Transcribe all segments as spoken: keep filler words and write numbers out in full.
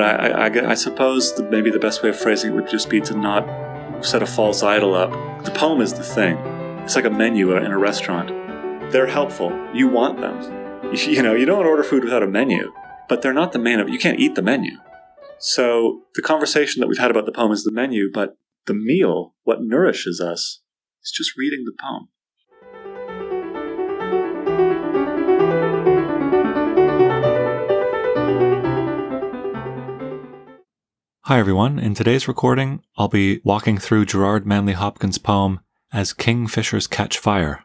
But I, I, I suppose the, maybe the best way of phrasing it would just be to not set a false idol up. The poem is the thing. It's like a menu in a restaurant. They're helpful. You want them. You, you know, you don't order food without a menu, but they're not the main of it. You can't eat the menu. So the conversation that we've had about the poem is the menu, but the meal, what nourishes us, is just reading the poem. Hi everyone, in today's recording, I'll be walking through Gerard Manley Hopkins' poem, As Kingfishers Catch Fire.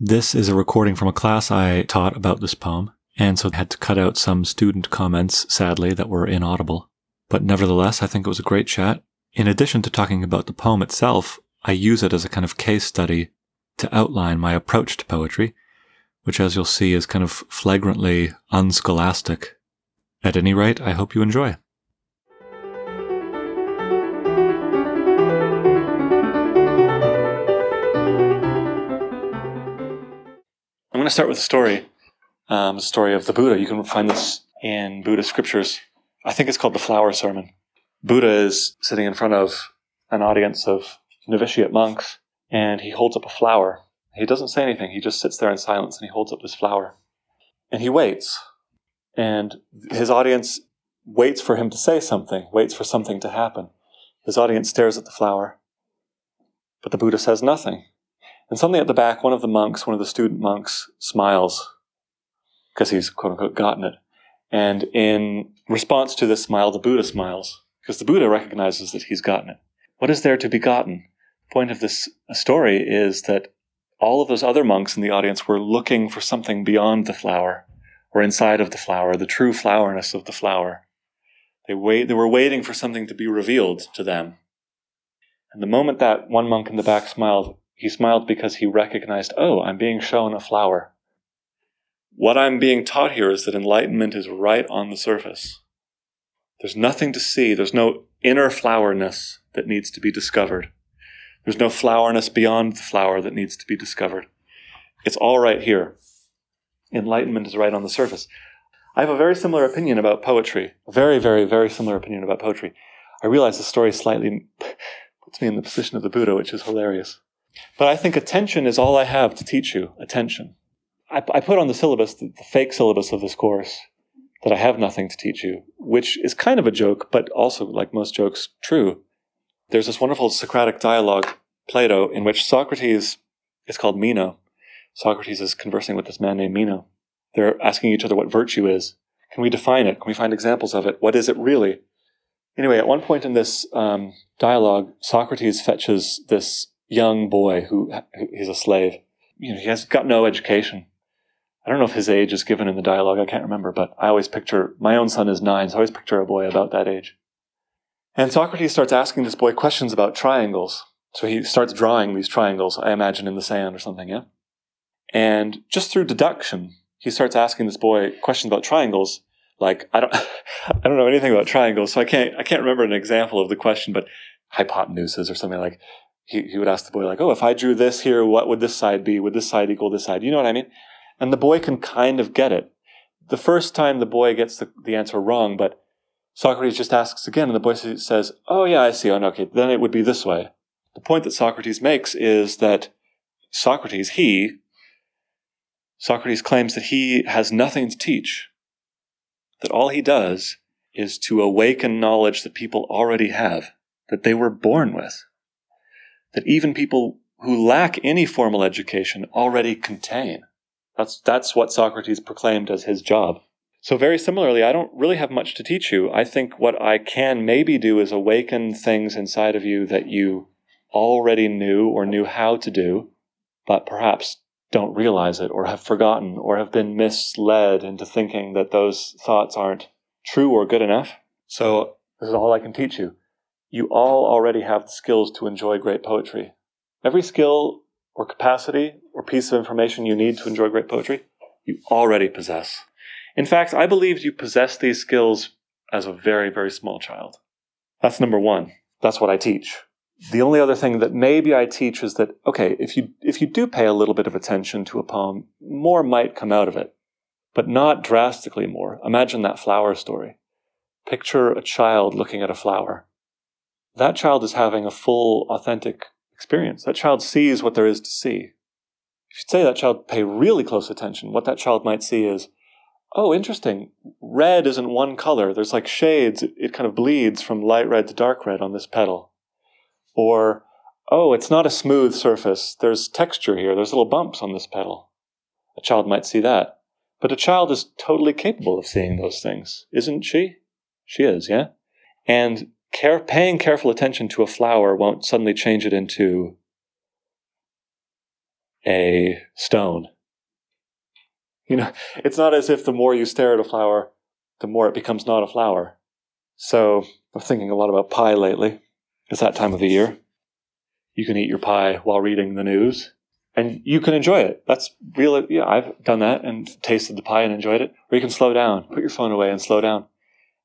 This is a recording from a class I taught about this poem, and so I had to cut out some student comments, sadly, that were inaudible. But nevertheless, I think it was a great chat. In addition to talking about the poem itself, I use it as a kind of case study to outline my approach to poetry, which as you'll see is kind of flagrantly unscholastic. At any rate, I hope you enjoy. I'm going to start with a story, um, a story of the Buddha. You can find this in Buddhist scriptures. I think it's called the Flower Sermon. Buddha is sitting in front of an audience of novitiate monks, and he holds up a flower. He doesn't say anything. He just sits there in silence, and he holds up this flower. And he waits. And his audience waits for him to say something, waits for something to happen. His audience stares at the flower, but the Buddha says nothing. And suddenly at the back, one of the monks, one of the student monks, smiles because he's, quote-unquote, gotten it. And in response to this smile, the Buddha smiles because the Buddha recognizes that he's gotten it. What is there to be gotten? The point of this story is that all of those other monks in the audience were looking for something beyond the flower or inside of the flower, the true flowerness of the flower. They wait. They were waiting for something to be revealed to them. And the moment that one monk in the back smiled, he smiled because he recognized, oh, I'm being shown a flower. What I'm being taught here is that enlightenment is right on the surface. There's nothing to see. There's no inner flowerness that needs to be discovered. There's no flowerness beyond the flower that needs to be discovered. It's all right here. Enlightenment is right on the surface. I have a very similar opinion about poetry. A very, very, very similar opinion about poetry. I realize the story slightly puts me in the position of the Buddha, which is hilarious. But I think attention is all I have to teach you, attention. I, I put on the syllabus, the, the fake syllabus of this course, that I have nothing to teach you, which is kind of a joke, but also, like most jokes, true. There's this wonderful Socratic dialogue, Plato, in which Socrates is called Meno. Socrates is conversing with this man named Meno. They're asking each other what virtue is. Can we define it? Can we find examples of it? What is it really? Anyway, at one point in this um, dialogue, Socrates fetches this young boy who he's a slave. You know, he has got no education. I don't know if his age is given in the dialogue. I can't remember, but I always picture, my own son is nine, so I always picture a boy about that age. And Socrates starts asking this boy questions about triangles. So he starts drawing these triangles, I imagine, in the sand or something, yeah? And just through deduction, he starts asking this boy questions about triangles, like, I don't I don't know anything about triangles, so I can't I can't remember an example of the question, but hypotenuses or something like He, he would ask the boy, like, oh, if I drew this here, what would this side be? Would this side equal this side? You know what I mean? And the boy can kind of get it. The first time the boy gets the, the answer wrong, but Socrates just asks again, and the boy says, oh, yeah, I see. Oh, no, okay, then it would be this way. The point that Socrates makes is that Socrates, he, Socrates claims that he has nothing to teach, that all he does is to awaken knowledge that people already have, that they were born with, that even people who lack any formal education already contain. That's that's what Socrates proclaimed as his job. So very similarly, I don't really have much to teach you. I think what I can maybe do is awaken things inside of you that you already knew or knew how to do, but perhaps don't realize it or have forgotten or have been misled into thinking that those thoughts aren't true or good enough. So this is all I can teach you. You all already have the skills to enjoy great poetry. Every skill or capacity or piece of information you need to enjoy great poetry, you already possess. In fact, I believe you possess these skills as a very, very small child. That's number one. That's what I teach. The only other thing that maybe I teach is that, okay, if you if you do pay a little bit of attention to a poem, more might come out of it, but not drastically more. Imagine that flower story. Picture a child looking at a flower. That child is having a full, authentic experience. That child sees what there is to see. If you'd say that child, pay really close attention, what that child might see is, oh, interesting, red isn't one color. There's like shades. It kind of bleeds from light red to dark red on this petal. Or, oh, it's not a smooth surface. There's texture here. There's little bumps on this petal. A child might see that. But a child is totally capable of seeing those things, isn't she? She is, yeah? And care, paying careful attention to a flower won't suddenly change it into a stone. You know, it's not as if the more you stare at a flower, the more it becomes not a flower. So I'm thinking a lot about pie lately. It's that time of the year. You can eat your pie while reading the news, and you can enjoy it. That's really, yeah, I've done that and tasted the pie and enjoyed it. Or you can slow down, put your phone away and slow down,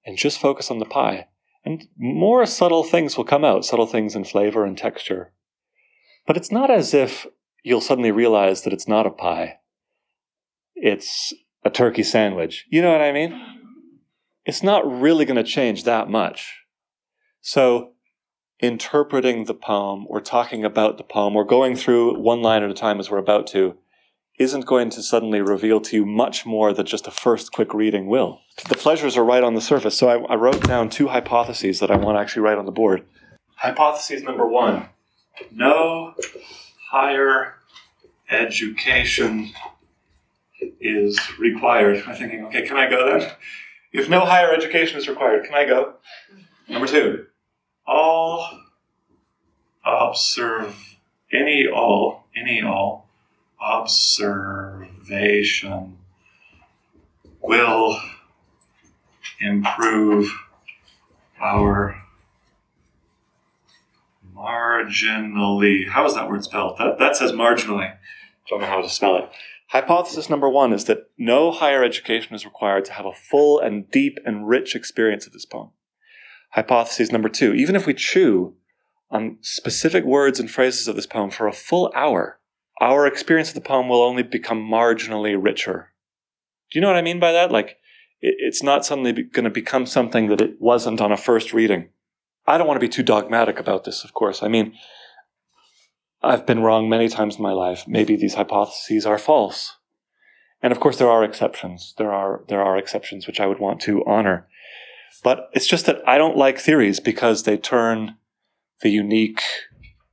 and just focus on the pie. And more subtle things will come out, subtle things in flavor and texture. But it's not as if you'll suddenly realize that it's not a pie. It's a turkey sandwich. You know what I mean? It's not really going to change that much. So interpreting the poem or talking about the poem or going through one line at a time as we're about to isn't going to suddenly reveal to you much more than just a first quick reading will. The pleasures are right on the surface. So I, I wrote down two hypotheses that I want to actually write on the board. Hypothesis number one, no higher education is required. I'm thinking, okay, can I go then? If no higher education is required, can I go? Number two, all observe, any all, any all observation will improve our marginally. How is that word spelled? That, that says marginally. Don't know how to spell it. Hypothesis number one is that no higher education is required to have a full and deep and rich experience of this poem. Hypothesis number two, even if we chew on specific words and phrases of this poem for a full hour, our experience of the poem will only become marginally richer. Do you know what I mean by that? Like, it, it's not suddenly be, going to become something that it wasn't on a first reading. I don't want to be too dogmatic about this, of course. I mean, I've been wrong many times in my life. Maybe these hypotheses are false. And of course, there are exceptions. There are there are exceptions which I would want to honor. But it's just that I don't like theories because they turn the unique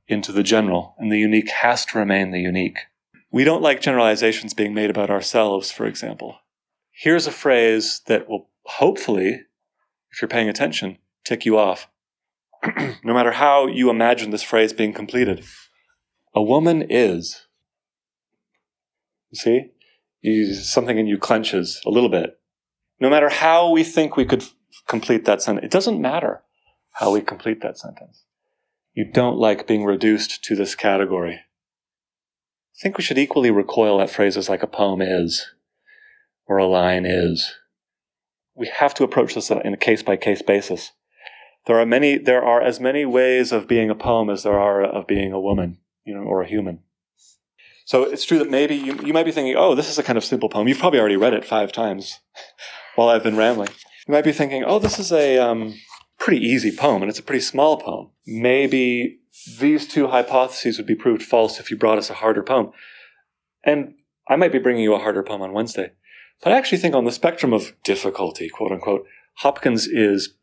into the general, and the unique has to remain the unique. We don't like generalizations being made about ourselves, for example. Here's a phrase that will hopefully, if you're paying attention, tick you off. No matter how you imagine this phrase being completed. A woman is. You see? You, something in you clenches a little bit. No matter how we think we could f- complete that sentence, it doesn't matter how we complete that sentence. You don't like being reduced to this category. I think we should equally recoil at phrases like a poem is or a line is. We have to approach this in a case-by-case basis. There are many. There are as many ways of being a poem as there are of being a woman. You know, or a human. So it's true that maybe you, you might be thinking, oh, this is a kind of simple poem. You've probably already read it five times while I've been rambling. You might be thinking, oh, this is a um, pretty easy poem, and it's a pretty small poem. Maybe these two hypotheses would be proved false if you brought us a harder poem. And I might be bringing you a harder poem on Wednesday. But I actually think on the spectrum of difficulty, quote unquote, Hopkins is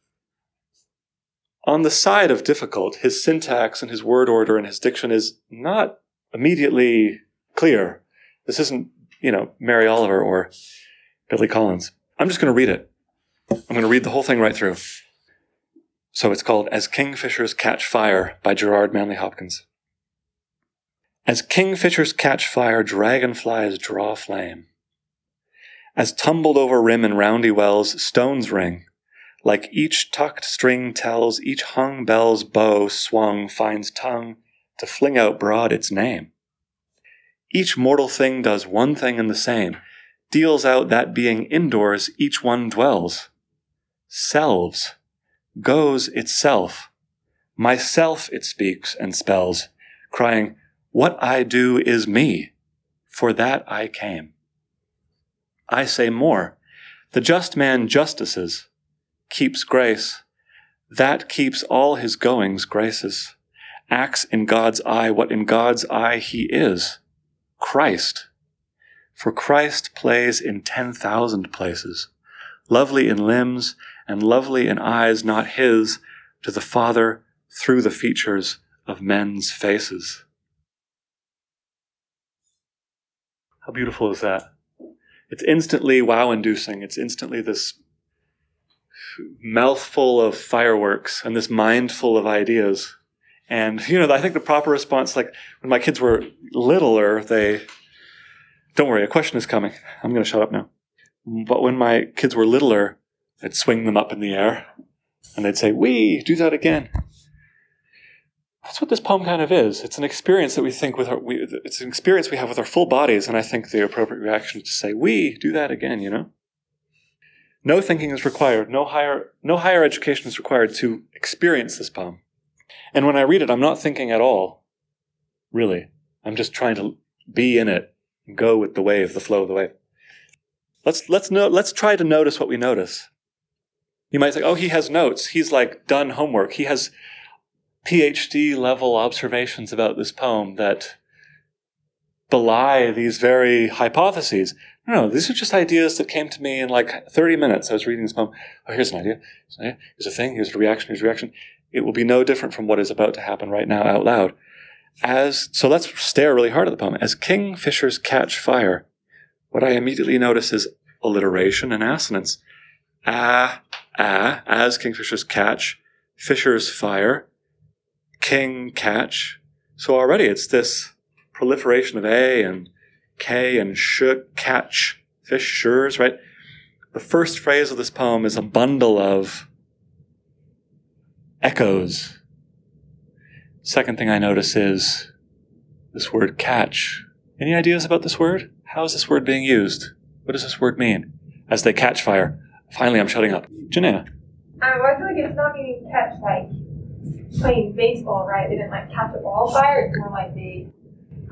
on the side of difficult. His syntax and his word order and his diction is not immediately clear. This isn't, you know, Mary Oliver or Billy Collins. I'm just going to read it. I'm going to read the whole thing right through. So it's called As Kingfishers Catch Fire by Gerard Manley Hopkins. As kingfishers catch fire, dragonflies draw flame. As tumbled over rim and roundy wells, stones ring. Like each tucked string tells, each hung bell's bow swung finds tongue to fling out broad its name. Each mortal thing does one thing and the same, deals out that being indoors each one dwells. Selves, goes itself, myself it speaks and spells, crying, what I do is me, for that I came. I say more, the just man justices, keeps grace, that keeps all his goings graces, acts in God's eye what in God's eye he is, Christ. For Christ plays in ten thousand places, lovely in limbs and lovely in eyes not his, to the Father through the features of men's faces. How beautiful is that? It's instantly wow-inducing. It's instantly this mouthful of fireworks and this mindful of ideas. And, you know, I think the proper response, like when my kids were littler, they, don't worry, a question is coming. I'm going to shut up now. But when my kids were littler, I'd swing them up in the air and they'd say, "Wee, do that again." That's what this poem kind of is. It's an experience that we think with our, we, it's an experience we have with our full bodies, and I think the appropriate reaction is to say, "We do that again," you know? No thinking is required. No higher, no higher education is required to experience this poem. And when I read it, I'm not thinking at all, really. I'm just trying to be in it, and go with the wave, the flow of the wave. Let's let's no, let's try to notice what we notice. You might think, "Oh, he has notes. He's like done homework. He has PhD level observations about this poem that belie these very hypotheses." No, no, these are just ideas that came to me in like thirty minutes. I was reading this poem. Oh, here's an idea. Here's a thing. Here's a reaction. Here's a reaction. It will be no different from what is about to happen right now out loud. As so let's stare really hard at the poem. As kingfishers catch fire, what I immediately notice is alliteration and assonance. Ah, ah, as kingfishers catch, fishers fire, king catch. So already it's this proliferation of a and k and sh, catch, fishers, right? The first phrase of this poem is a bundle of echoes. Second thing I notice is this word catch. Any ideas about this word? How is this word being used? What does this word mean? As they catch fire. Finally, I'm shutting up. Janae. Um, I feel like it's not meaning catch like playing baseball, right? They didn't like catch a ball fire. It's more like they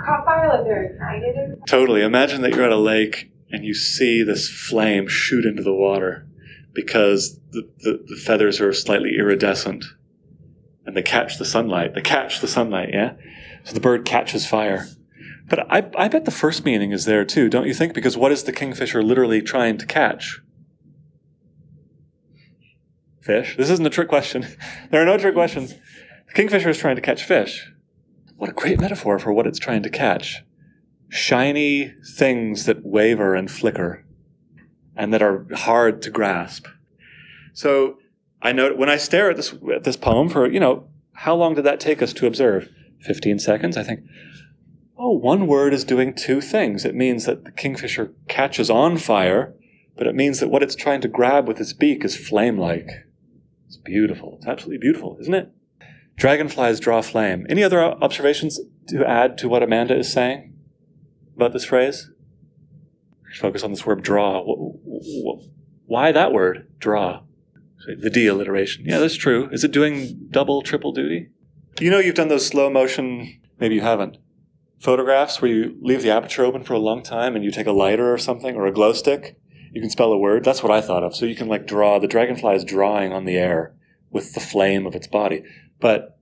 caught fire, like they're ignited. Totally. Imagine that you're at a lake and you see this flame shoot into the water because the, the, the feathers are slightly iridescent and they catch the sunlight. They catch the sunlight, yeah? So the bird catches fire. But I, I bet the first meaning is there too, don't you think? Because what is the kingfisher literally trying to catch? Fish. This isn't a trick question. There are no trick questions. The kingfisher is trying to catch fish. What a great metaphor for what it's trying to catch. Shiny things that waver and flicker and that are hard to grasp. So I know when I stare at this at this poem for, you know, how long did that take us to observe? fifteen seconds, I think. Oh, one word is doing two things. It means that the kingfisher catches on fire, but it means that what it's trying to grab with its beak is flame-like. It's beautiful. It's absolutely beautiful, isn't it? Dragonflies draw flame. Any other observations to add to what Amanda is saying about this phrase? Focus on this word draw. Why that word, draw? The D alliteration. Yeah, that's true. Is it doing double, triple duty? You know you've done those slow motion, maybe you haven't, photographs where you leave the aperture open for a long time and you take a lighter or something or a glow stick. You can spell a word. That's what I thought of. So you can like draw. The dragonfly is drawing on the air with the flame of its body. But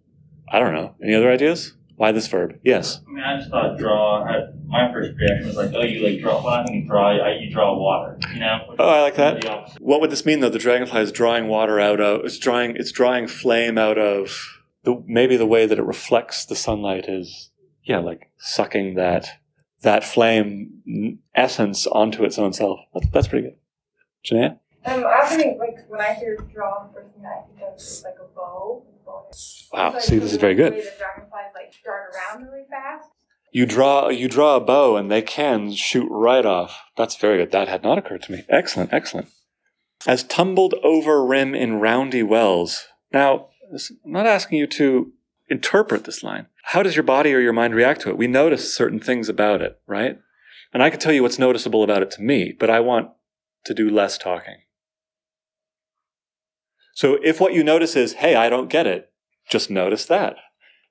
I don't know. Any other ideas? Why this verb? Yes. I mean, I just thought draw. I, my first reaction was like, oh, you like draw. Well, I think you draw. I, you draw water. You know. Which oh, I like that. What would this mean though? The dragonfly is drawing water out of. It's drawing. It's drawing flame out of. The, maybe the way that it reflects the sunlight is, yeah, like sucking that. that flame essence onto its own self. That's, that's pretty good. Janae? Um, I also think, like, when I hear draw, the first thing that I think of is, like, a bow. Wow, so see, this is very good. The way the dragonflies, like, dart around really fast. You draw, you draw a bow, and they can shoot right off. That's very good. That had not occurred to me. Excellent, excellent. As tumbled over rim in roundy wells. Now, this, I'm not asking you to interpret this line. How does your body or your mind react to it? We notice certain things about it, right? And I can tell you what's noticeable about it to me, but I want to do less talking. So if what you notice is, hey, I don't get it, just notice that.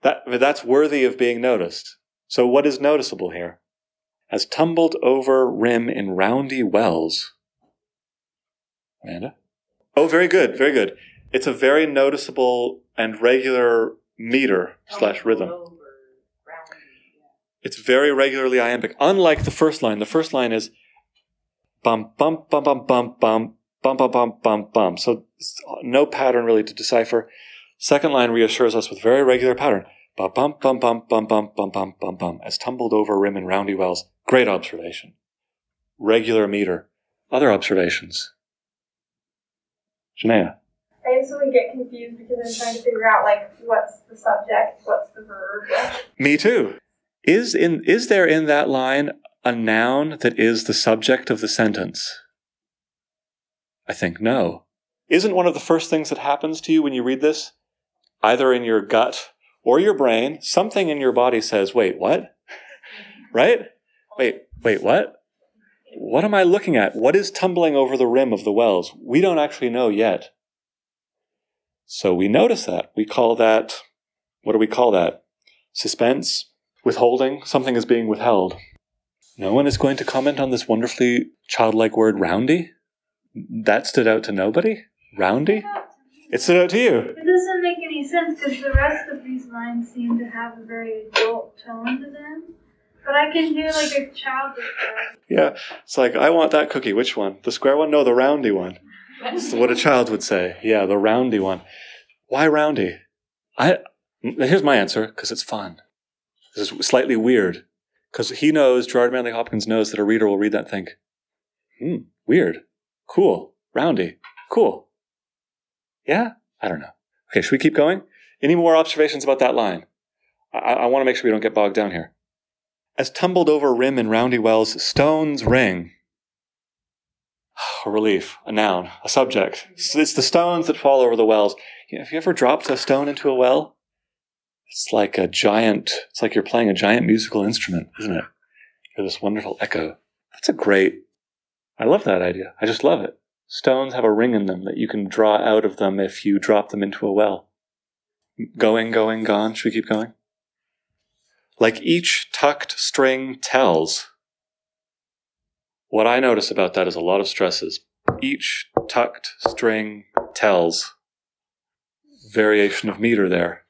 That that's worthy of being noticed. So what is noticeable here? As tumbled over rim in roundy wells. Amanda? Oh, very good, very good. It's a very noticeable and regular meter slash rhythm. It's very regularly iambic, unlike the first line. The first line is bum, bum, bum, bum, bum, bum, bum, bum, bum, bum, bum. So no pattern really to decipher. Second line reassures us with very regular pattern. Bum, bum, bum, bum, bum, bum, bum, bum, bum, bum, as tumbled over rim and roundy wells. Great observation. Regular meter. Other observations? Janaea. I instantly get confused because I'm trying to figure out, like, what's the subject, what's the verb. Me too. Is in is there in that line a noun that is the subject of the sentence? I think no. Isn't one of the first things that happens to you when you read this, either in your gut or your brain, something in your body says, wait, what? Right? Wait, wait, what? What am I looking at? What is tumbling over the rim of the wells? We don't actually know yet. So we notice that. We call that, what do we call that? Suspense, withholding, something is being withheld. No one is going to comment on this wonderfully childlike word, roundy? That stood out to nobody? Roundy? It stood out to you. It doesn't make any sense because the rest of these lines seem to have a very adult tone to them. But I can hear like a child. Yeah, it's like, I want that cookie. Which one? The square one? No, the roundy one. That's what a child would say. Yeah, the roundy one. Why roundy? I Here's my answer, because it's fun. This is slightly weird, because he knows, Gerard Manley Hopkins knows that a reader will read that and think, hmm, weird, cool, roundy, cool. Yeah? I don't know. Okay, should we keep going? Any more observations about that line? I, I want to make sure we don't get bogged down here. As tumbled over rim and roundy wells, stones ring. A relief, a noun, a subject. So it's the stones that fall over the wells. You know, have you ever dropped a stone into a well? It's like a giant, it's like you're playing a giant musical instrument, isn't it? You hear this wonderful echo. That's a great, I love that idea. I just love it. Stones have a ring in them that you can draw out of them if you drop them into a well. Going, going, gone. Should we keep going? Like each tucked string tells. What I notice about that is a lot of stresses. Each tucked string tells. Variation of meter there.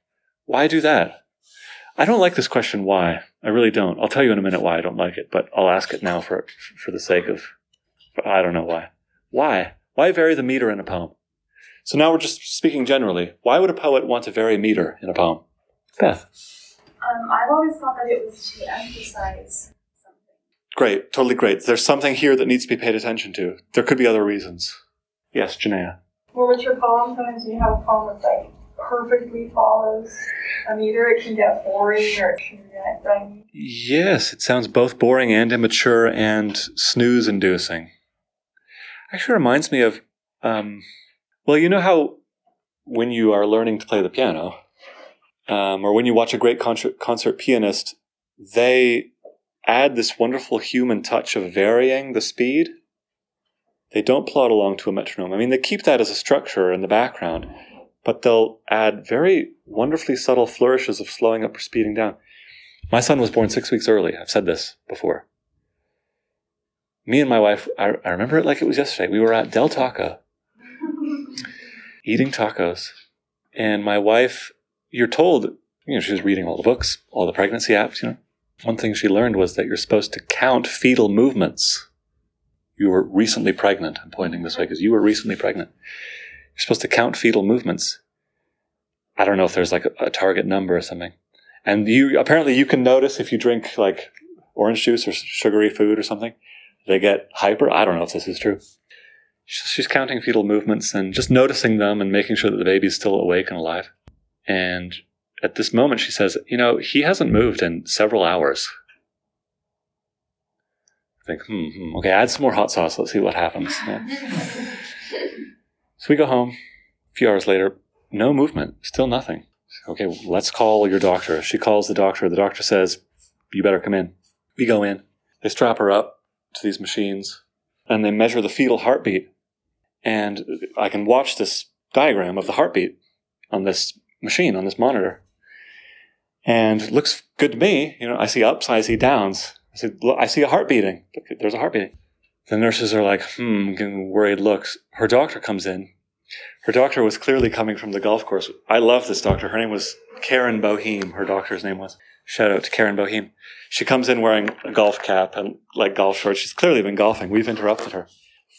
Why do that? I don't like this question, why. I really don't. I'll tell you in a minute why I don't like it, but I'll ask it now for for the sake of, for, I don't know why. Why? Why vary the meter in a poem? So now we're just speaking generally. Why would a poet want to vary meter in a poem? Beth? Um, I've always thought that it was to emphasize... Great, totally great. There's something here that needs to be paid attention to. There could be other reasons. Yes, Janaea. Well, with your poem, sometimes you have a poem that's like perfectly follows a meter. It can get boring or it can get... Right? Yes, it sounds both boring and immature and snooze-inducing. Actually reminds me of... Um, well, you know how when you are learning to play the piano, um, or when you watch a great concert, concert pianist, they... add this wonderful human touch of varying the speed. They don't plod along to a metronome. I mean, they keep that as a structure in the background, but they'll add very wonderfully subtle flourishes of slowing up or speeding down. My son was born six weeks early. I've said this before. Me and my wife, I, I remember it like it was yesterday. We were at Del Taco, eating tacos. And my wife, you're told, you know, she was reading all the books, all the pregnancy apps, you know. One thing she learned was that you're supposed to count fetal movements. You were recently pregnant. I'm pointing this way because you were recently pregnant. You're supposed to count fetal movements. I don't know if there's like a, a target number or something. And you apparently you can notice if you drink like orange juice or sugary food or something, they get hyper. I don't know if this is true. She's counting fetal movements and just noticing them and making sure that the baby's still awake and alive. And at this moment, she says, you know, he hasn't moved in several hours. I think, hmm, hmm okay, add some more hot sauce. Let's see what happens. Yeah. So we go home. A few hours later, no movement, still nothing. Okay, let's call your doctor. She calls the doctor. The doctor says, you better come in. We go in. They strap her up to these machines, and they measure the fetal heartbeat. And I can watch this diagram of the heartbeat on this machine, on this monitor. And it looks good to me. You know, I see ups, I see downs. I see, I see a heart beating. There's a heart beating. The nurses are like, hmm, getting worried looks. Her doctor comes in, Her doctor was clearly coming from the golf course. I love this doctor. Her name was Karen Boheme. Her doctor's name was. Shout out to Karen Boheme. She comes in wearing a golf cap and like golf shorts. She's clearly been golfing. We've interrupted her.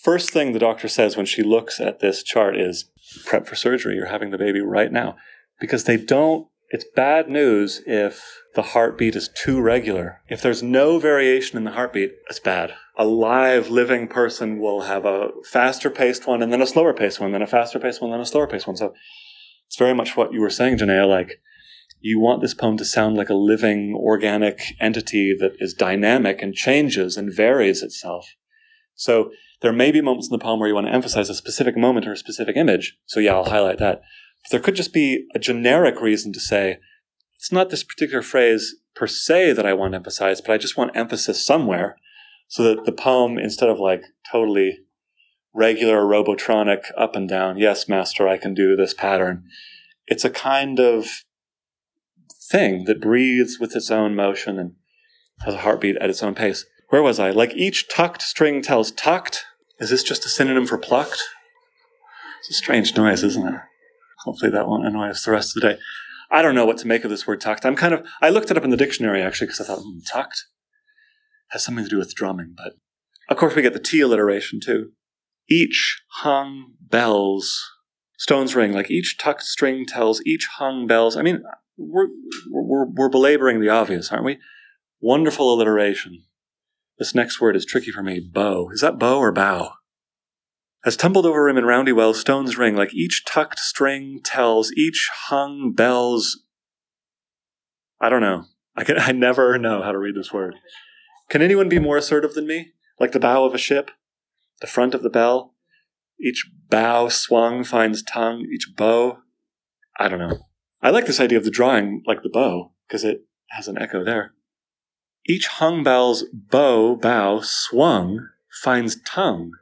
First thing the doctor says when she looks at this chart is, prep for surgery. You're having the baby right now. Because they don't, it's bad news if the heartbeat is too regular. If there's no variation in the heartbeat, it's bad. A live, living person will have a faster-paced one and then a slower-paced one, then a faster-paced one, then a slower-paced one. So it's very much what you were saying, Janaea, like, you want this poem to sound like a living, organic entity that is dynamic and changes and varies itself. So there may be moments in the poem where you want to emphasize a specific moment or a specific image. So yeah, I'll highlight that. But there could just be a generic reason to say, it's not this particular phrase per se that I want to emphasize, but I just want emphasis somewhere so that the poem, instead of like totally regular robotronic up and down, yes, master, I can do this pattern. It's a kind of thing that breathes with its own motion and has a heartbeat at its own pace. Where was I? Like each tucked string tells tucked. Is this just a synonym for plucked? It's a strange noise, isn't it? Hopefully that won't annoy us the rest of the day. I don't know what to make of this word tucked. I'm kind of, I looked it up in the dictionary actually because I thought, hmm, tucked has something to do with drumming, but of course we get the T alliteration too. Each hung bells. Stones ring. Like each tucked string tells, each hung bells. I mean, we're, we're, we're belaboring the obvious, aren't we? Wonderful alliteration. This next word is tricky for me. Bow. Is that bow or bow? As tumbled over rim and roundy well, stones ring. Like each tucked string tells, each hung bells. I don't know. I can, I never know how to read this word. Can anyone be more assertive than me? Like the bow of a ship, the front of the bell. Each bow swung finds tongue. Each bow. I don't know. I like this idea of the drawing like the bow because it has an echo there. Each hung bell's bow, bow, swung, finds tongue,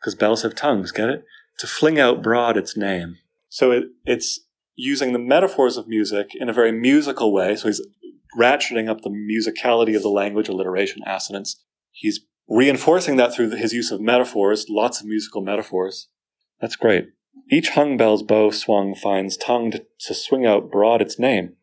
because bells have tongues, get it? To fling out broad its name. So it, it's using the metaphors of music in a very musical way. So he's ratcheting up the musicality of the language, alliteration, assonance. He's reinforcing that through his use of metaphors, lots of musical metaphors. That's great. Each hung bell's bow swung finds tongue to, to swing out broad its name.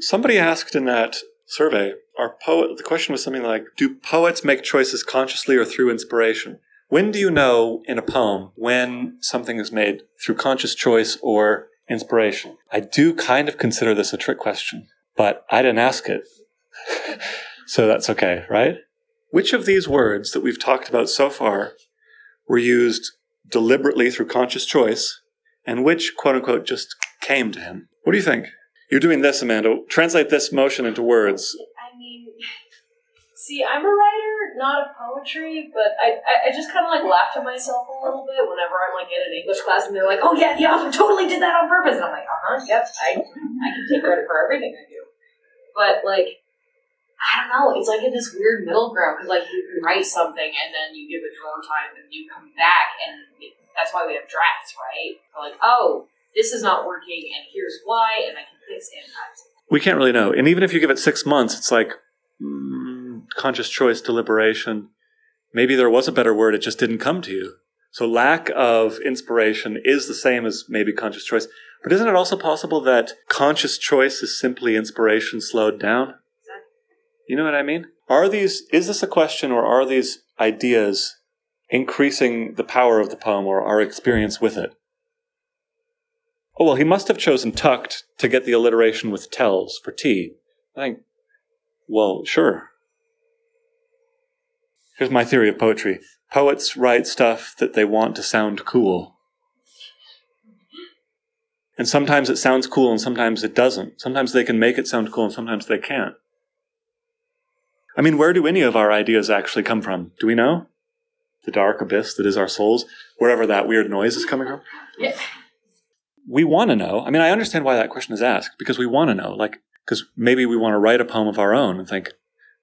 Somebody asked in that survey, Our poet, the question was something like, do poets make choices consciously or through inspiration? When do you know in a poem when something is made through conscious choice or inspiration? I do kind of consider this a trick question, but I didn't ask it. So that's okay, right? Which of these words that we've talked about so far were used deliberately through conscious choice and which, quote unquote, just came to him? What do you think? You're doing this, Amanda. Translate this motion into words. See, I'm a writer, not of poetry, but I I just kind of like laugh at myself a little bit whenever I'm like in an English class and they're like, oh yeah, the author totally did that on purpose. And I'm like, uh-huh, yep, I, I can take credit for everything I do. But like, I don't know, it's like in this weird middle ground because like you can write something and then you give it your own time and you come back and it, that's why we have drafts, right? We're like, oh, this is not working and here's why and I can fix it. We can't really know. And even if you give it six months, it's like, mm, conscious choice, deliberation. Maybe there was a better word, it just didn't come to you. So lack of inspiration is the same as maybe conscious choice. But isn't it also possible that conscious choice is simply inspiration slowed down? You know what I mean? Are these, is this a question or are these ideas increasing the power of the poem or our experience with it? Oh, well, he must have chosen tucked to get the alliteration with tells for T. I think, well, sure. Here's my theory of poetry. Poets write stuff that they want to sound cool. And sometimes it sounds cool and sometimes it doesn't. Sometimes they can make it sound cool and sometimes they can't. I mean, where do any of our ideas actually come from? Do we know? The dark abyss that is our souls, wherever that weird noise is coming from? Yeah. We want to know. I mean, I understand why that question is asked, because we want to know. Like, because maybe we want to write a poem of our own and think,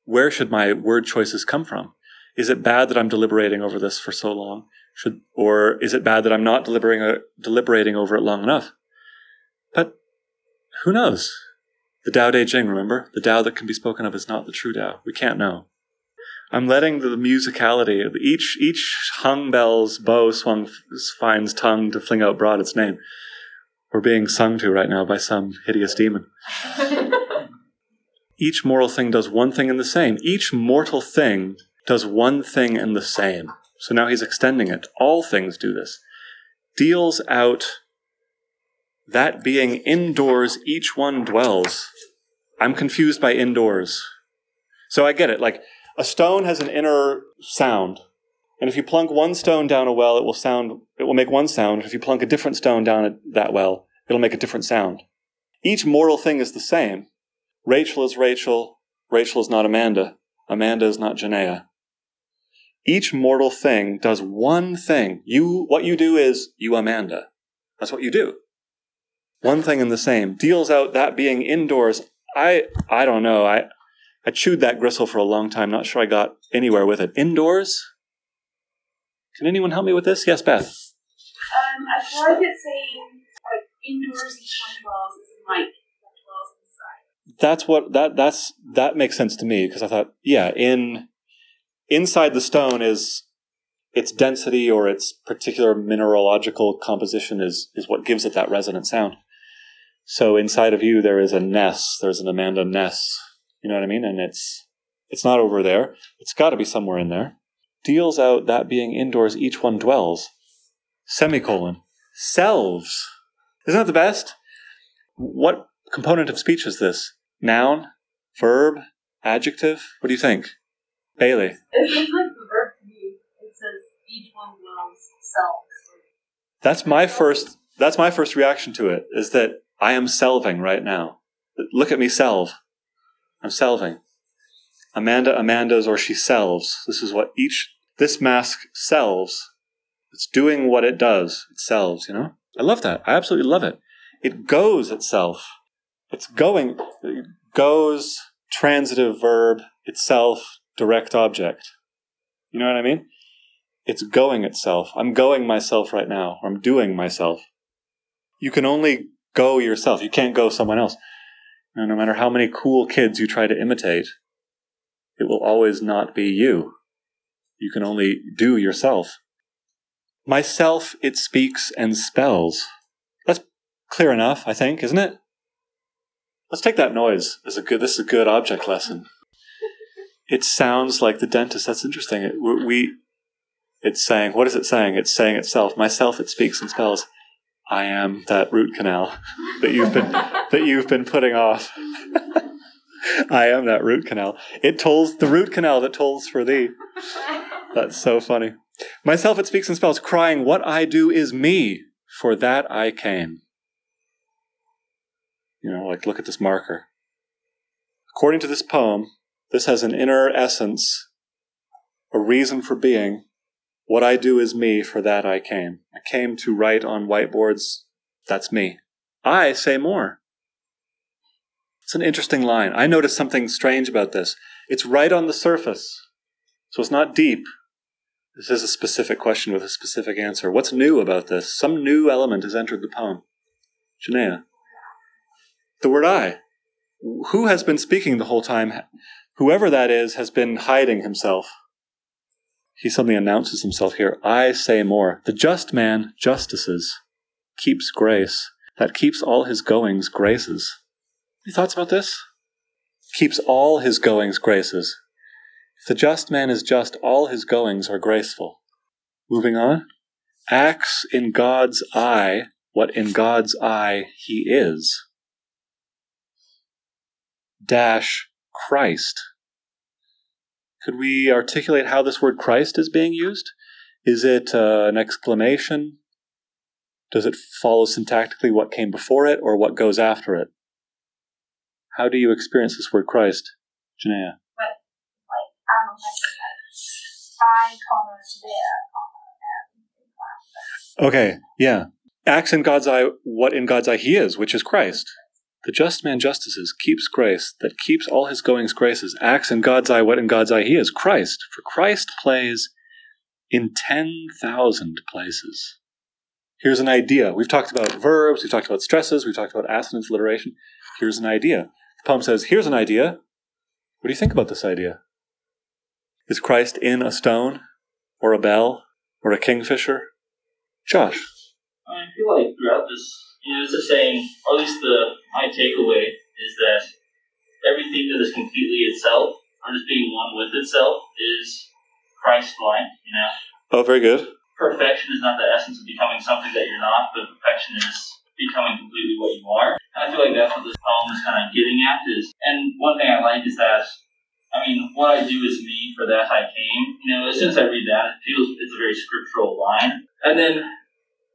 where should my word choices come from? Is it bad that I'm deliberating over this for so long? Should, or is it bad that I'm not deliberating, uh, deliberating over it long enough? But who knows? The Tao Te Ching, remember? The Tao that can be spoken of is not the true Tao. We can't know. I'm letting the musicality of each each hung bell's bow swung finds tongue to fling out broad its name. We're being sung to right now by some hideous demon. Each mortal thing does one thing and the same. Each mortal thing does one thing and the same. So now he's extending it. All things do this. Deals out that being indoors each one dwells. I'm confused by indoors. So I get it. Like, a stone has an inner sound. And if you plunk one stone down a well, it will sound. It will make one sound. If you plunk a different stone down a, that well, it'll make a different sound. Each mortal thing is the same. Rachel is Rachel. Rachel is not Amanda. Amanda is not Janaea. Each mortal thing does one thing. You, what you do is you, Amanda. That's what you do. One thing and the same. Deals out that being indoors. I, I don't know. I, I chewed that gristle for a long time. Not sure I got anywhere with it. Indoors? Can anyone help me with this? Yes, Beth. Um, I feel like it's saying like indoors each one dwells is in like that dwells inside. That's what that that's that makes sense to me, because I thought, yeah, in inside the stone is its density or its particular mineralogical composition is is what gives it that resonant sound. So inside of you there is a Ness, there's an Amanda Ness. You know what I mean? And it's it's not over there. It's gotta be somewhere in there. Deals out that being indoors each one dwells. Semicolon. Selves. Isn't that the best? What component of speech is this? Noun? Verb? Adjective? What do you think? Bailey? It's like the verb to be. It says each one dwells selves. That's my first that's my first reaction to it, is that I am selving right now. Look at me selve. I'm selving. Amanda, Amanda's, or she selves. This is what each, this mask selves. It's doing what it does. It selves, you know? I love that. I absolutely love it. It goes itself. It's going, it goes, transitive verb, itself, direct object. You know what I mean? It's going itself. I'm going myself right now. Or I'm doing myself. You can only go yourself. You can't go someone else. No, no matter how many cool kids you try to imitate, it will always not be you. You can only do yourself. Myself, it speaks and spells. That's clear enough, I think, isn't it? Let's take that noise as a good. This is a good object lesson. It sounds like the dentist. That's interesting. It, we, it's saying. What is it saying? It's saying itself. Myself, it speaks and spells. I am that root canal that you've been that you've been putting off. I am that root canal. It tolls the root canal that tolls for thee. That's so funny. Myself it speaks and spells, crying, what I do is me, for that I came. You know, like, look at this marker. According to this poem, this has an inner essence, a reason for being. What I do is me, for that I came. I came to write on whiteboards, that's me. I say more. It's an interesting line. I noticed something strange about this. It's right on the surface, so it's not deep. This is a specific question with a specific answer. What's new about this? Some new element has entered the poem. Janaea. The word I. Who has been speaking the whole time? Whoever that is has been hiding himself. He suddenly announces himself here. I say more. The just man justices, keeps grace, that keeps all his goings graces. Any thoughts about this? Keeps all his goings graces. If the just man is just, all his goings are graceful. Moving on. Acts in God's eye what in God's eye he is. Dash Christ. Could we articulate how this word Christ is being used? Is it uh, an exclamation? Does it follow syntactically what came before it or what goes after it? How do you experience this word Christ, Janaea? But, like, I don't know if I comma there, comma, and okay, yeah. Acts in God's eye what in God's eye he is, which is Christ. The just man justices, keeps grace, that keeps all his goings graces. Acts in God's eye what in God's eye he is, Christ. For Christ plays in ten thousand places. Here's an idea. We've talked about verbs, we've talked about stresses, we've talked about assonance, alliteration. Here's an idea. The poem says, here's an idea. What do you think about this idea? Is Christ in a stone or a bell or a kingfisher? Josh? I feel like throughout this, you know, it's a saying, or at least the my takeaway is that everything that is completely itself, or just being one with itself, is Christ-like, you know? Oh, very good. Perfection is not the essence of becoming something that you're not, but perfection is becoming completely what you are. And I feel like that's what this poem is kind of getting at. Is, and one thing I like is that, I mean, what I do is me, for that I came. You know, as soon as I read that, it feels it's a very scriptural line. And then,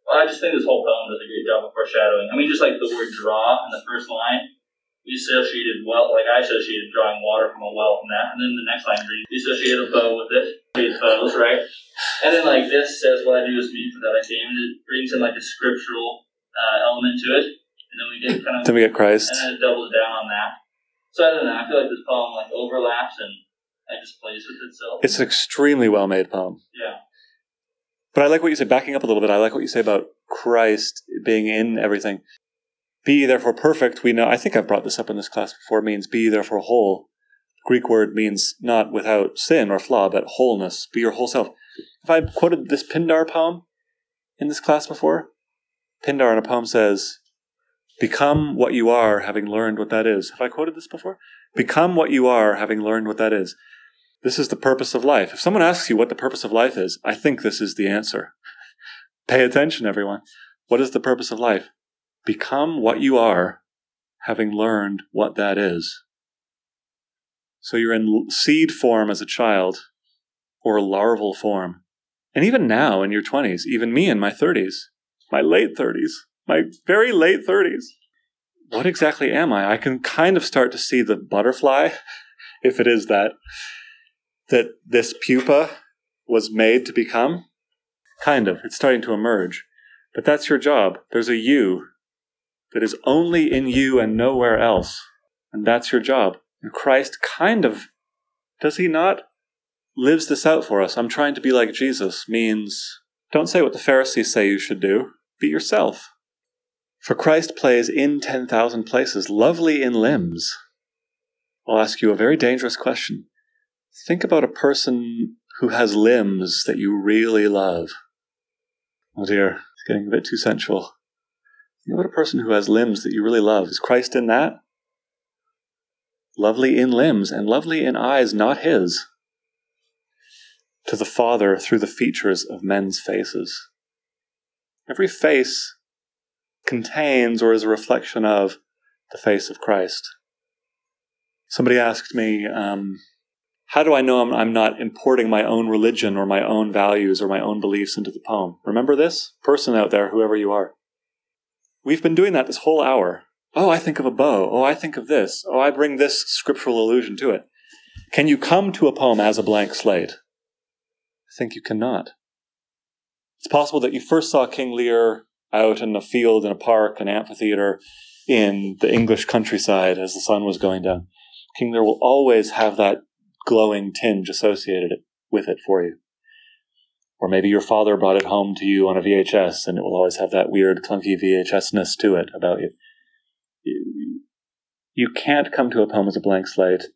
well, I just think this whole poem does a great job of foreshadowing. I mean, just like the word draw in the first line, we associated well, like I associated drawing water from a well from that, and then the next line, we associated a bow with it, we had bows, right? And then like this says, what I do is me, for that I came, and it brings in like a scriptural uh, element to it, and then we get kind of, then we get Christ, and then it doubles down on that. So I don't know, I feel like this poem like overlaps and like just plays with itself. It's an extremely well-made poem. Yeah. But I like what you say, backing up a little bit, I like what you say about Christ being in everything. Be therefore perfect, we know, I think I've brought this up in this class before, means be therefore whole. Greek word means not without sin or flaw, but wholeness. Be your whole self. If I quoted this Pindar poem in this class before, Pindar in a poem says, become what you are, having learned what that is. Have I quoted this before? Become what you are, having learned what that is. This is the purpose of life. If someone asks you what the purpose of life is, I think this is the answer. Pay attention, everyone. What is the purpose of life? Become what you are, having learned what that is. So you're in seed form as a child, or larval form. And even now in your twenties, even me in my thirties, my late thirties, my very late thirties, what exactly am I? I can kind of start to see the butterfly, if it is that, that this pupa was made to become. Kind of. It's starting to emerge. But that's your job. There's a you that is only in you and nowhere else. And that's your job. And Christ kind of, does he not, lives this out for us. I'm trying to be like Jesus means, don't say what the Pharisees say you should do. Be yourself. For Christ plays in ten thousand places, lovely in limbs. I'll ask you a very dangerous question. Think about a person who has limbs that you really love. Oh dear, it's getting a bit too sensual. You know what a person who has limbs that you really love? Is Christ in that? Lovely in limbs and lovely in eyes, not his. To the Father through the features of men's faces. Every face contains or is a reflection of the face of Christ. Somebody asked me, um, how do I know I'm, I'm not importing my own religion or my own values or my own beliefs into the poem? Remember this? Person out there, whoever you are. We've been doing that this whole hour. Oh, I think of a bow. Oh, I think of this. Oh, I bring this scriptural allusion to it. Can you come to a poem as a blank slate? I think you cannot. It's possible that you first saw King Lear out in a field, in a park, an amphitheater, in the English countryside as the sun was going down. King Lear will always have that glowing tinge associated with it for you. Or maybe your father brought it home to you on a V H S, and it will always have that weird, clunky V H S-ness to it about you. You can't come to a poem as a blank slate.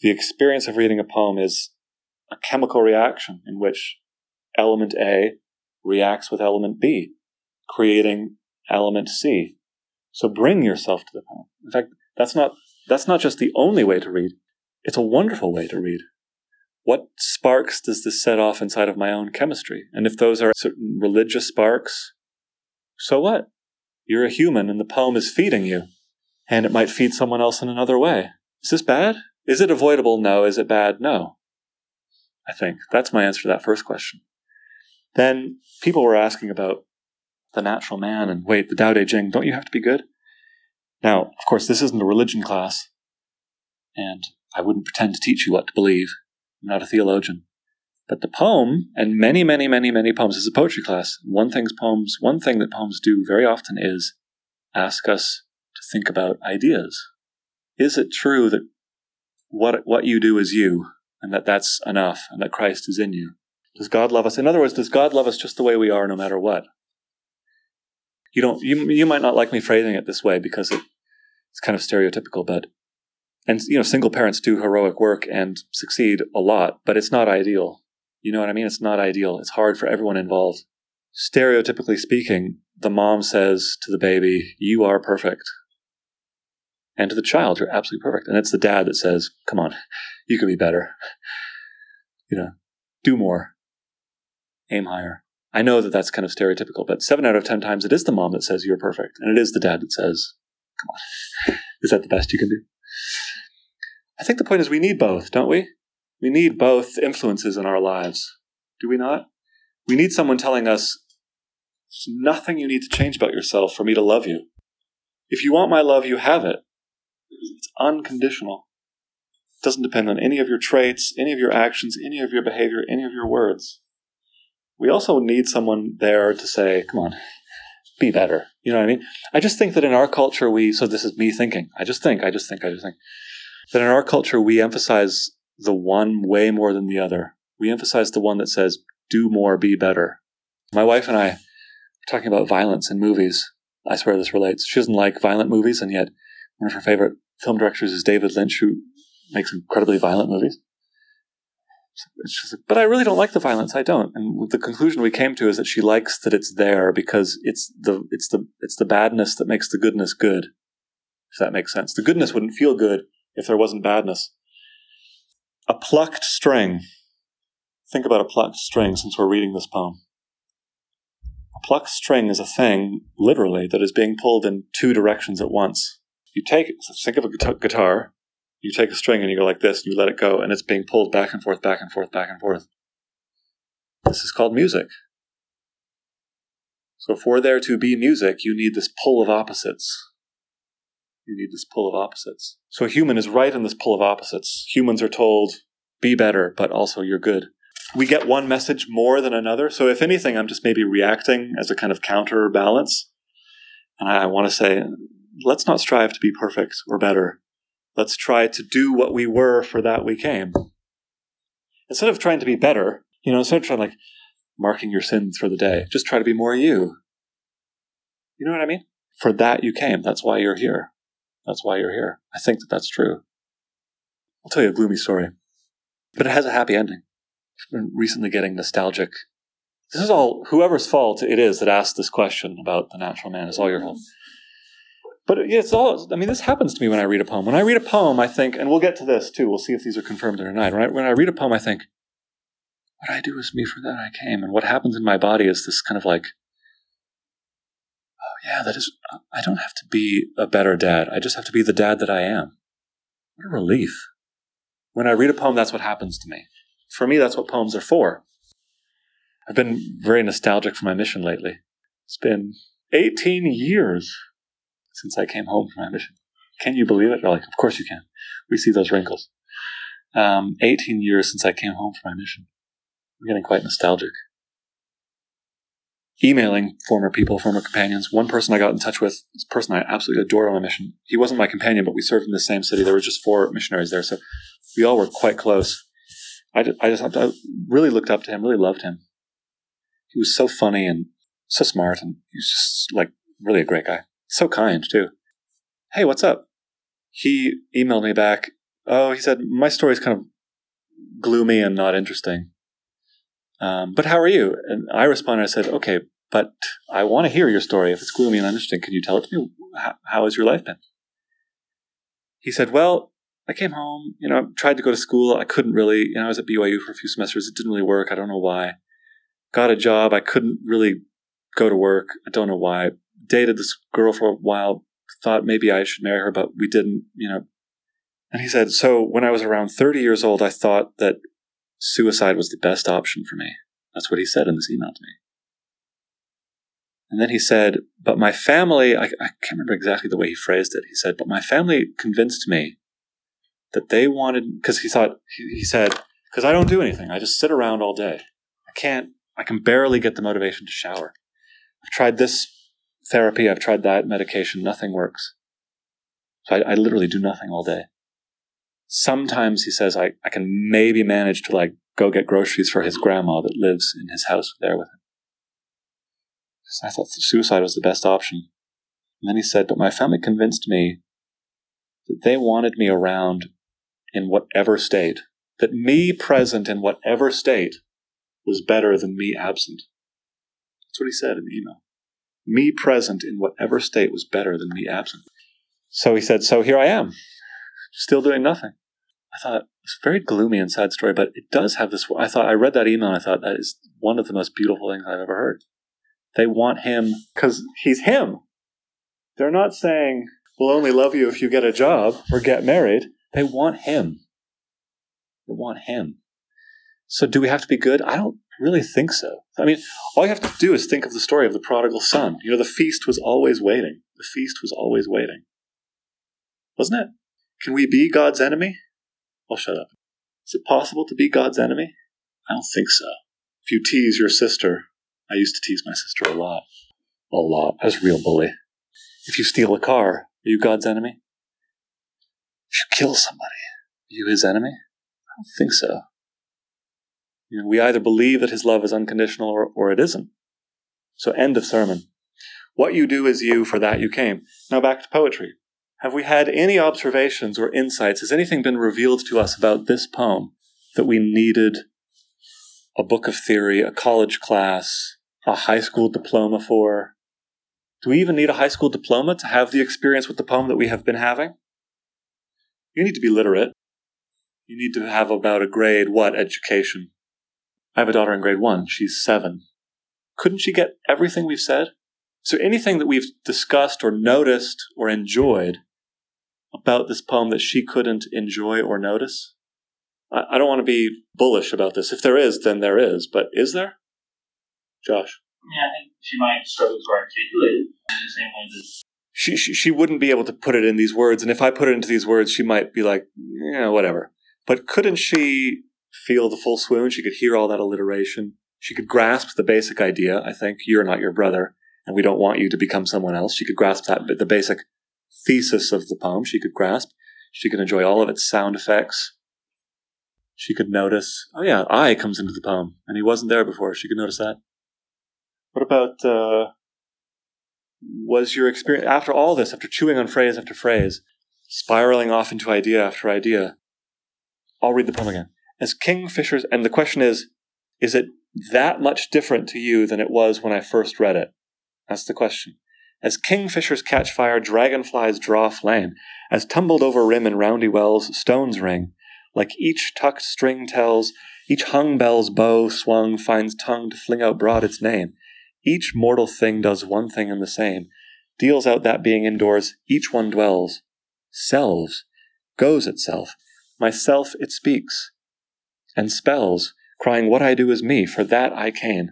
The experience of reading a poem is a chemical reaction in which element A reacts with element B, creating element C. So bring yourself to the poem. In fact, that's not that's not just the only way to read. It's a wonderful way to read. What sparks does this set off inside of my own chemistry? And if those are certain religious sparks, so what? You're a human and the poem is feeding you. And it might feed someone else in another way. Is this bad? Is it avoidable? No. Is it bad? No. I think. That's my answer to that first question. Then people were asking about the natural man and, wait, the Tao Te Ching, don't you have to be good? Now, of course, this isn't a religion class. And I wouldn't pretend to teach you what to believe. I'm not a theologian. But the poem, and many, many, many, many poems, this is a poetry class. One thing's poems, one thing that poems do very often is ask us to think about ideas. Is it true that what what you do is you, and that that's enough, and that Christ is in you? Does God love us? In other words, does God love us just the way we are, no matter what? You don't. You you might not like me phrasing it this way because it, it's kind of stereotypical, but And, you know, single parents do heroic work and succeed a lot, but it's not ideal. You know what I mean? It's not ideal. It's hard for everyone involved. Stereotypically speaking, the mom says to the baby, you are perfect. And to the child, you're absolutely perfect. And it's the dad that says, come on, you can be better. You know, do more. Aim higher. I know that that's kind of stereotypical, but seven out of ten times it is the mom that says you're perfect. And it is the dad that says, come on, is that the best you can do? I think the point is we need both, don't we? We need both influences in our lives. Do we not? We need someone telling us, there's nothing you need to change about yourself for me to love you. If you want my love, you have it. It's unconditional. It doesn't depend on any of your traits, any of your actions, any of your behavior, any of your words. We also need someone there to say, come on, be better. You know what I mean? I just think that in our culture we, so this is me thinking, I just think, I just think, I just think, that in our culture we emphasize the one way more than the other. We emphasize the one that says, do more, be better. My wife and I are talking about violence in movies. I swear this relates. She doesn't like violent movies, and yet one of her favorite film directors is David Lynch, who makes incredibly violent movies. She's like, but I really don't like the violence. I don't. And the conclusion we came to is that she likes that it's there because it's the it's the it's the badness that makes the goodness good. If that makes sense, the goodness wouldn't feel good if there wasn't badness. A plucked string. Think about a plucked string since we're reading this poem. A plucked string is a thing, literally, that is being pulled in two directions at once. You take it. So think of a guitar. You take a string and you go like this, and you let it go, and it's being pulled back and forth, back and forth, back and forth. This is called music. So for there to be music, you need this pull of opposites. You need this pull of opposites. So a human is right in this pull of opposites. Humans are told, be better, but also you're good. We get one message more than another. So if anything, I'm just maybe reacting as a kind of counterbalance. And I want to say, let's not strive to be perfect or better. Let's try to do what we were for that we came. Instead of trying to be better, you know, instead of trying like marking your sins for the day, just try to be more you. You know what I mean? For that you came. That's why you're here. That's why you're here. I think that that's true. I'll tell you a gloomy story, but it has a happy ending. I've been recently getting nostalgic. This is all whoever's fault it is that asked this question about the natural man. It's all your fault. But it's all, I mean, this happens to me when I read a poem. When I read a poem, I think, and we'll get to this too, we'll see if these are confirmed or denied. When I, when I read a poem, I think, what I do is me, for that I came. And what happens in my body is this kind of like, oh yeah, that is, I don't have to be a better dad. I just have to be the dad that I am. What a relief. When I read a poem, that's what happens to me. For me, that's what poems are for. I've been very nostalgic for my mission lately. It's been eighteen years. Since I came home from my mission. Can you believe it? They're like, of course you can. We see those wrinkles. Um, eighteen years since I came home from my mission. I'm getting quite nostalgic. Emailing former people, former companions. One person I got in touch with, this person I absolutely adored on my mission. He wasn't my companion, but we served in the same city. There were just four missionaries there, so we all were quite close. I, I just I really looked up to him, really loved him. He was so funny and so smart, and he was just like really a great guy. So kind, too. Hey, what's up? He emailed me back. Oh, he said, my story's kind of gloomy and not interesting. Um, but how are you? And I responded, I said, okay, but I want to hear your story. If it's gloomy and uninteresting, can you tell it to me? How, how has your life been? He said, well, I came home, you know, I tried to go to school. I couldn't really, you know, I was at B Y U for a few semesters. It didn't really work. I don't know why. Got a job. I couldn't really go to work. I don't know why. Dated this girl for a while, thought maybe I should marry her, but we didn't, you know. And he said, so when I was around thirty years old, I thought that suicide was the best option for me. That's what he said in this email to me. And then he said, but my family, I, I can't remember exactly the way he phrased it. He said, but my family convinced me that they wanted, because he thought, he, he said, because I don't do anything. I just sit around all day. I can't, I can barely get the motivation to shower. I've tried this therapy, I've tried that medication, nothing works. So I, I literally do nothing all day. Sometimes, he says, I, I can maybe manage to like go get groceries for his grandma that lives in his house there with him. So I thought suicide was the best option. And then he said, but my family convinced me that they wanted me around in whatever state, that me present in whatever state was better than me absent. That's what he said in the email. Me present in whatever state was better than me absent. So he said, so here I am, still doing nothing. I thought, it's a very gloomy and sad story, but it does have this. I thought, I read that email and I thought, that is one of the most beautiful things I've ever heard. They want him because he's him. They're not saying, we'll only love you if you get a job or get married. They want him. They want him. So do we have to be good? I don't really think so. I mean, all you have to do is think of the story of the prodigal son. You know, the feast was always waiting. The feast was always waiting. Wasn't it? Can we be God's enemy? Well, shut up. Is it possible to be God's enemy? I don't think so. If you tease your sister, I used to tease my sister a lot. A lot. I was a real bully. If you steal a car, are you God's enemy? If you kill somebody, are you his enemy? I don't think so. You know, we either believe that his love is unconditional or, or it isn't. So end of sermon. What you do is you, for that you came. Now back to poetry. Have we had any observations or insights? Has anything been revealed to us about this poem that we needed a book of theory, a college class, a high school diploma for? Do we even need a high school diploma to have the experience with the poem that we have been having? You need to be literate. You need to have about a grade what education? I have a daughter in grade one. She's seven. Couldn't she get everything we've said? So anything that we've discussed or noticed or enjoyed about this poem that she couldn't enjoy or notice? I don't want to be bullish about this. If there is, then there is. But is there? Josh? Yeah, I think she might struggle to articulate it in the same way that... She, she, she wouldn't be able to put it in these words. And if I put it into these words, she might be like, yeah, whatever. But couldn't she feel the full swoon? She could hear all that alliteration. She could grasp the basic idea, I think. You're not your brother, and we don't want you to become someone else. She could grasp that, the basic thesis of the poem. She could grasp. She could enjoy all of its sound effects. She could notice, oh yeah, I comes into the poem, and he wasn't there before. She could notice that. What about, uh, was your experience, after all this, after chewing on phrase after phrase, spiraling off into idea after idea, I'll read the poem again. As Kingfishers, and the question is, is it that much different to you than it was when I first read it? That's the question. As kingfishers catch fire, dragonflies draw flame. As tumbled over rim and roundy wells, stones ring. Like each tucked string tells, each hung bell's bow swung finds tongue to fling out broad its name. Each mortal thing does one thing and the same. Deals out that being indoors, each one dwells. Selves, goes itself. Myself it speaks. And spells, crying what I do is me, for that I came.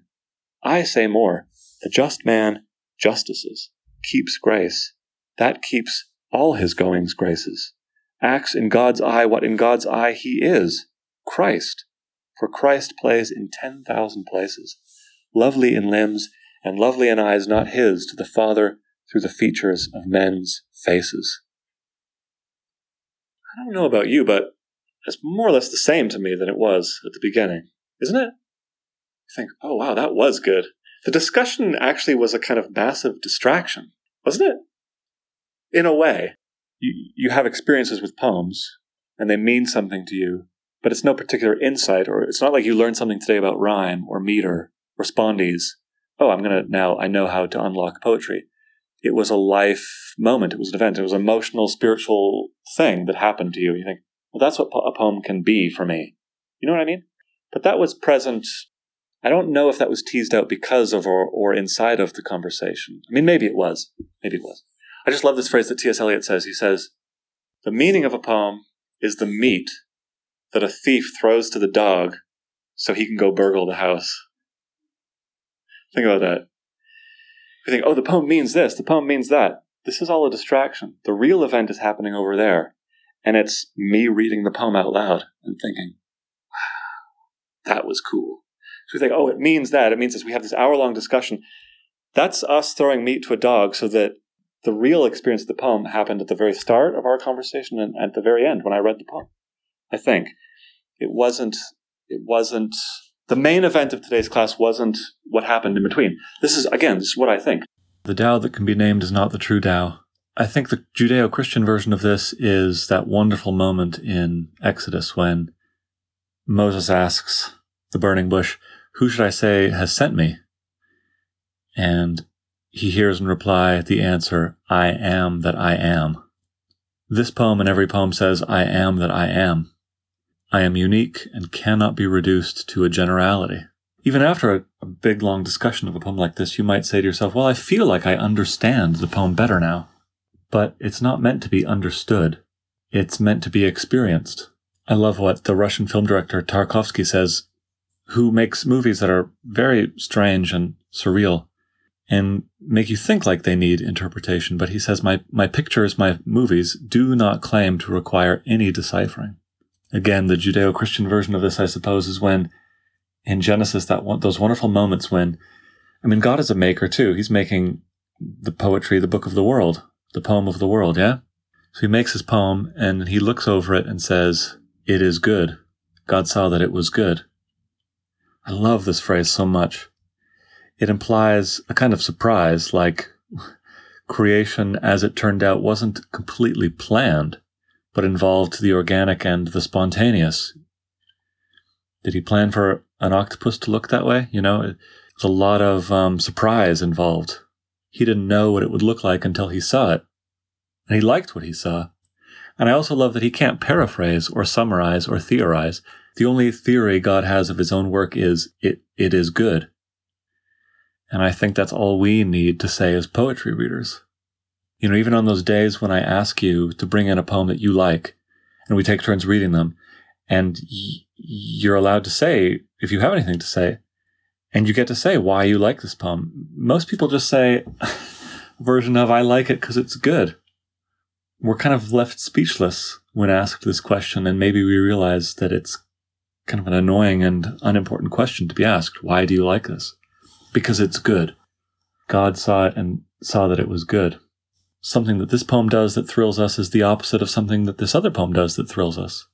I say more. The just man justices, keeps grace. That keeps all his goings graces. Acts in God's eye what in God's eye he is, Christ. For Christ plays in ten thousand places, lovely in limbs and lovely in eyes not his to the Father through the features of men's faces. I don't know about you, but it's more or less the same to me than it was at the beginning, isn't it? You think, oh wow, that was good. The discussion actually was a kind of massive distraction, wasn't it? In a way, you, you have experiences with poems, and they mean something to you, but it's no particular insight, or it's not like you learned something today about rhyme or meter or spondees. Oh, I'm going to now, I know how to unlock poetry. It was a life moment. It was an event. It was an emotional, spiritual thing that happened to you. You think, well, that's what a poem can be for me. You know what I mean? But that was present. I don't know if that was teased out because of or, or inside of the conversation. I mean, maybe it was. Maybe it was. I just love this phrase that T S Eliot says. He says, the meaning of a poem is the meat that a thief throws to the dog so he can go burgle the house. Think about that. You think, oh, the poem means this. The poem means that. This is all a distraction. The real event is happening over there. And it's me reading the poem out loud and thinking, wow, that was cool. So we think, oh, it means that. It means this. We have this hour-long discussion. That's us throwing meat to a dog so that the real experience of the poem happened at the very start of our conversation and at the very end when I read the poem, I think. It wasn't, it wasn't, the main event of today's class wasn't what happened in between. This is, again, this is what I think. The Tao that can be named is not the true Tao. I think the Judeo-Christian version of this is that wonderful moment in Exodus when Moses asks the burning bush, "Who should I say has sent me?" And he hears in reply the answer, "I am that I am." This poem and every poem says, "I am that I am." I am unique and cannot be reduced to a generality. Even after a, a big, long discussion of a poem like this, you might say to yourself, well, I feel like I understand the poem better now. But it's not meant to be understood. It's meant to be experienced. I love what the Russian film director Tarkovsky says, who makes movies that are very strange and surreal and make you think like they need interpretation. But he says, my, my pictures, my movies do not claim to require any deciphering. Again, the Judeo-Christian version of this, I suppose, is when in Genesis, that one, those wonderful moments when, I mean, God is a maker too. He's making the poetry, the book of the world, the poem of the world, yeah? So he makes his poem and he looks over it and says, "It is good. God saw that it was good." I love this phrase so much. It implies a kind of surprise, like creation as it turned out wasn't completely planned, but involved the organic and the spontaneous. Did he plan for an octopus to look that way? You know, there's a lot of um, surprise involved. He didn't know what it would look like until he saw it. And he liked what he saw. And I also love that he can't paraphrase or summarize or theorize. The only theory God has of his own work is, it, it is good. And I think that's all we need to say as poetry readers. You know, even on those days when I ask you to bring in a poem that you like, and we take turns reading them, and y- you're allowed to say, if you have anything to say, and you get to say why you like this poem. Most people just say a version of, I like it because it's good. We're kind of left speechless when asked this question, and maybe we realize that it's kind of an annoying and unimportant question to be asked. Why do you like this? Because it's good. God saw it and saw that it was good. Something that this poem does that thrills us is the opposite of something that this other poem does that thrills us.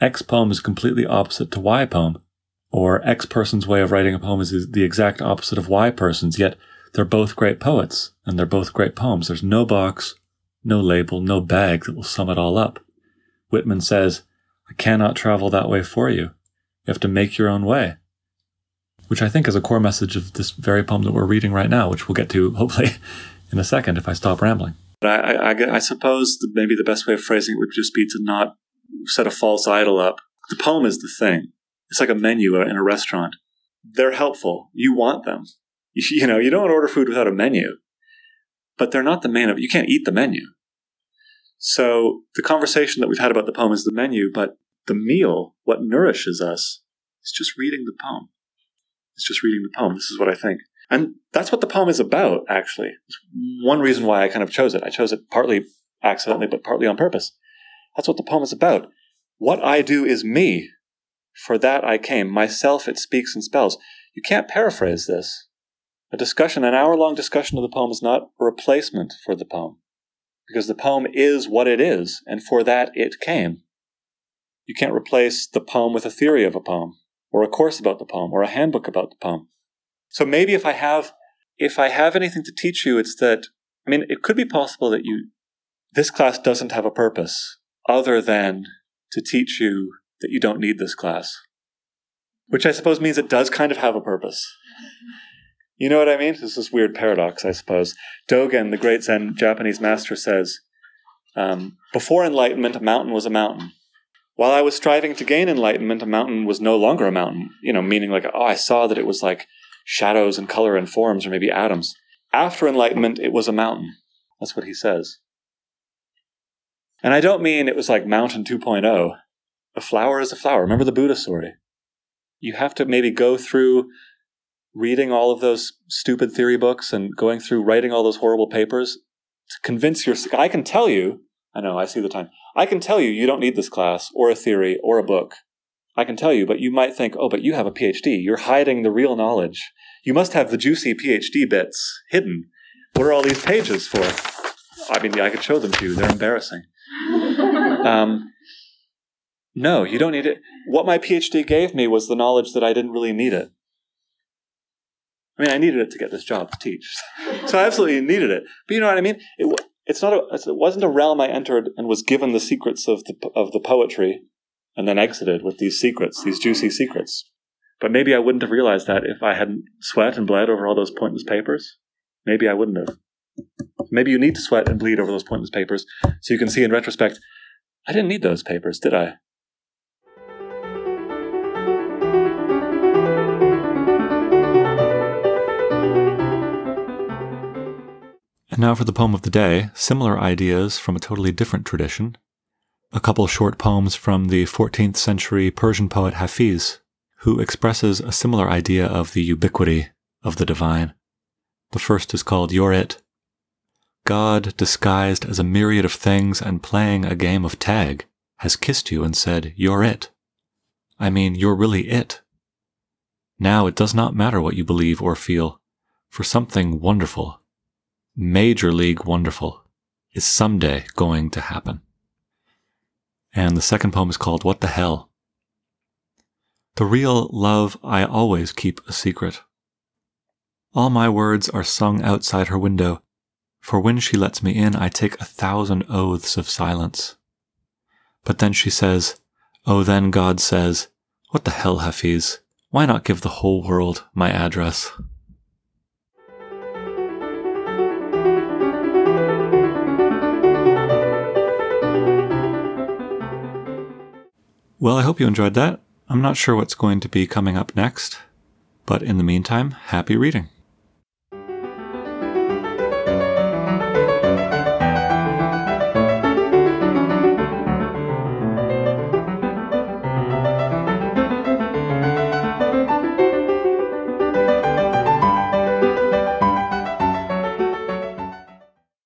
X poem is completely opposite to Y poem, or X person's way of writing a poem is the exact opposite of Y person's, yet they're both great poets, and they're both great poems. There's no box, no label, no bag that will sum it all up. Whitman says, "I cannot travel that way for you. You have to make your own way," which I think is a core message of this very poem that we're reading right now, which we'll get to, hopefully, in a second if I stop rambling. I, I, I suppose maybe the best way of phrasing it would just be to not set a false idol up. The poem is the thing. It's like a menu in a restaurant. They're helpful. You want them. You, you know, you don't order food without a menu, but they're not the main of it. You can't eat the menu. So the conversation that we've had about the poem is the menu, but the meal, what nourishes us, is just reading the poem. It's just reading the poem. This is what I think. And that's what the poem is about, actually. It's one reason why I kind of chose it. I chose it partly accidentally, but partly on purpose. That's what the poem is about. What I do is me. For that I came. Myself it speaks and spells. You can't paraphrase this. A discussion, an hour-long discussion of the poem is not a replacement for the poem. Because the poem is what it is, and for that it came. You can't replace the poem with a theory of a poem, or a course about the poem, or a handbook about the poem. So maybe if I have if I have anything to teach you, it's that, I mean, it could be possible that you, this class doesn't have a purpose other than to teach you that you don't need this class, which I suppose means it does kind of have a purpose. You know what I mean? This is this weird paradox, I suppose. Dogen, the great Zen Japanese master, says, um, before enlightenment, a mountain was a mountain. While I was striving to gain enlightenment, a mountain was no longer a mountain, you know, meaning like, oh, I saw that it was like shadows and color and forms, or maybe atoms. After enlightenment, it was a mountain. That's what he says. And I don't mean it was like Mountain two point oh. A flower is a flower. Remember the Buddha story. You have to maybe go through reading all of those stupid theory books and going through writing all those horrible papers to convince your... I can tell you, I know, I see the time. I can tell you you don't need this class or a theory or a book. I can tell you, but you might think, oh, but you have a P H D. You're hiding the real knowledge. You must have the juicy P H D bits hidden. What are all these pages for? I mean, I could show them to you. They're embarrassing. Um, no, you don't need it. What my P H D gave me was the knowledge that I didn't really need it. I mean, I needed it to get this job to teach. So I absolutely needed it. But you know what I mean? It, it's not a, it wasn't a realm I entered and was given the secrets of the, of the poetry and then exited with these secrets, these juicy secrets. But maybe I wouldn't have realized that if I hadn't sweat and bled over all those pointless papers. Maybe I wouldn't have. Maybe you need to sweat and bleed over those pointless papers so you can see in retrospect, I didn't need those papers, did I? And now for the poem of the day, similar ideas from a totally different tradition. A couple short poems from the fourteenth century Persian poet Hafiz, who expresses a similar idea of the ubiquity of the divine. The first is called You're It. God, disguised as a myriad of things and playing a game of tag, has kissed you and said, You're it. I mean, you're really it. Now it does not matter what you believe or feel, for something wonderful, major league wonderful, is someday going to happen. And the second poem is called What the Hell? The real love I always keep a secret. All my words are sung outside her window, for when she lets me in, I take a thousand oaths of silence. But then she says, Oh, then God says, What the hell, Hafiz? Why not give the whole world my address? Well, I hope you enjoyed that. I'm not sure what's going to be coming up next, but in the meantime, happy reading.